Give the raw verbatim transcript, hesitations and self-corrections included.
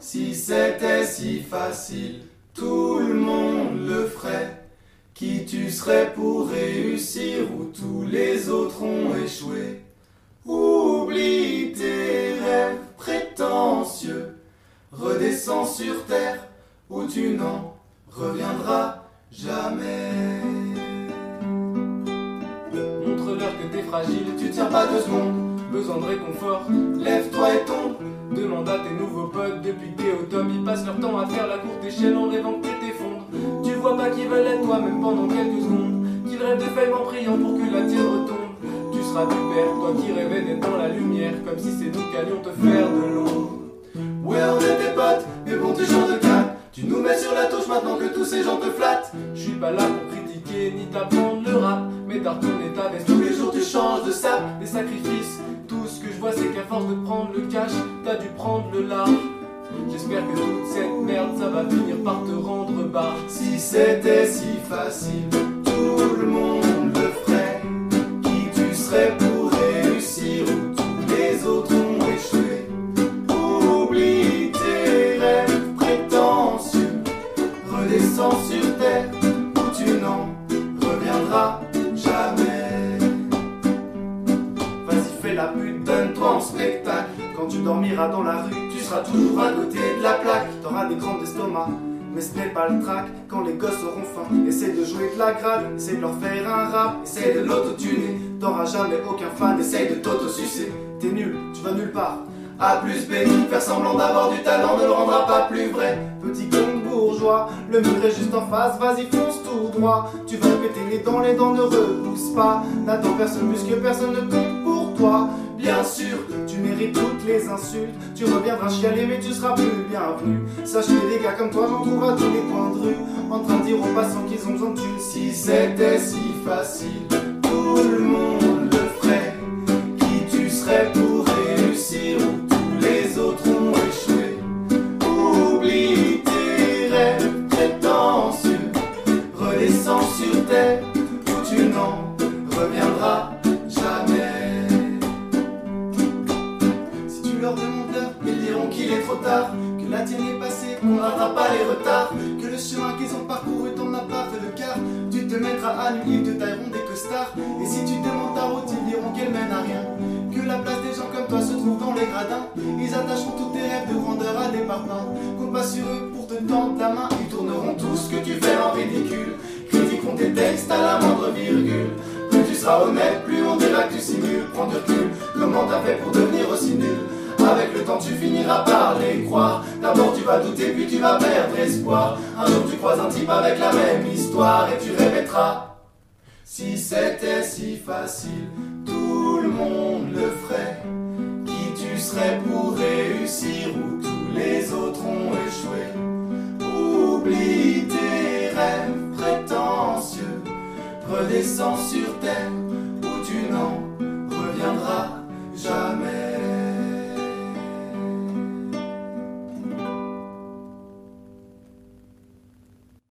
si c'était si facile, tout le monde le ferait. Qui tu serais pour réussir où tous les autres ont échoué? Oublie tes rêves prétentieux, redescends sur terre où tu n'en reviendras jamais. Montre-leur que t'es fragile, tu tiens pas deux secondes, besoin de réconfort, lève-toi et tombe. Demande à tes nouveaux potes, depuis que t'es au top, ils passent leur temps à faire la courte échelle en rêvant que tu t'effondres. Tu vois pas qu'ils veulent être toi, même pendant quelques secondes, qu'ils rêvent de fame en priant pour que la tienne retombe. Tu seras du père, toi qui rêvais d'être dans la lumière, comme si c'est nous qu'allions te faire de l'ombre. Ouais, on est tes potes, mais bon, tu changes de cap. Tu nous mets sur la touche maintenant que tous ces gens te flattent. Je suis pas là pour critiquer ni t'apprendre le rap, mais t'as retourné ta veste, tous les jours tu changes de sable, des sacrifices. Tout ce que je vois c'est qu'à force de prendre le cash, t'as dû prendre le large. J'espère que toute cette merde, ça va finir par te rendre bas. Si c'était si facile, tout le monde le ferait. Qui tu serais pour réussir où tous les autres ont échoué? Oublie tes rêves prétentieux, redescends sur terre où tu n'en reviendras jamais. La pute, donne-toi en spectacle. Quand tu dormiras dans la rue, tu seras toujours à côté de la plaque. T'auras des grands estomacs, mais ce n'est pas le trac. Quand les gosses auront faim, essaie de jouer de la grave, essaie de leur faire un rap, essaie de l'auto-tuner. T'auras jamais aucun fan, essaie de t'auto-sucer. T'es nul, tu vas nulle part. A plus B, faire semblant d'avoir du talent ne le rendra pas plus vrai. Petit con bourgeois, le mur est juste en face, vas-y fonce tout droit. Tu vas péter les dents, les dents ne repoussent pas. N'attends personne puisque personne ne compte pour toi. Bien sûr, tu mérites toutes les insultes, tu reviendras chialer mais tu seras plus bienvenu. Sache que des gars comme toi j'en trouve à tous les coins de rue, en train de dire aux passants qu'ils ont besoin de thunes. Si c'était si facile, tout le monde le ferait. Qui tu serais pour réussir? Que la tienne est passée, qu'on n'attrape pas les retards, que le chemin qu'ils ont parcouru t'en a pas fait le quart. Tu te mettras à nu, ils te tailleront des costards, et si tu demandes ta route, ils diront qu'elle mène à rien. Que la place des gens comme toi se trouve dans les gradins, ils attacheront tous tes rêves de grandeur à des parpaings. Compte pas sur eux pour te tendre la main, ils tourneront tout ce que tu fais en ridicule, critiqueront tes textes à la moindre virgule. Plus tu seras honnête, plus on dira que tu simules. Prends du recul, comment t'as fait pour devenir aussi nul? Avec le temps tu finiras par les croire. D'abord tu vas douter puis tu vas perdre espoir. Un jour tu croises un type avec la même histoire et tu répéteras. Si c'était si facile, tout le monde le ferait. Qui tu serais pour réussir où tous les autres ont échoué? Oublie tes rêves prétentieux, redescends sur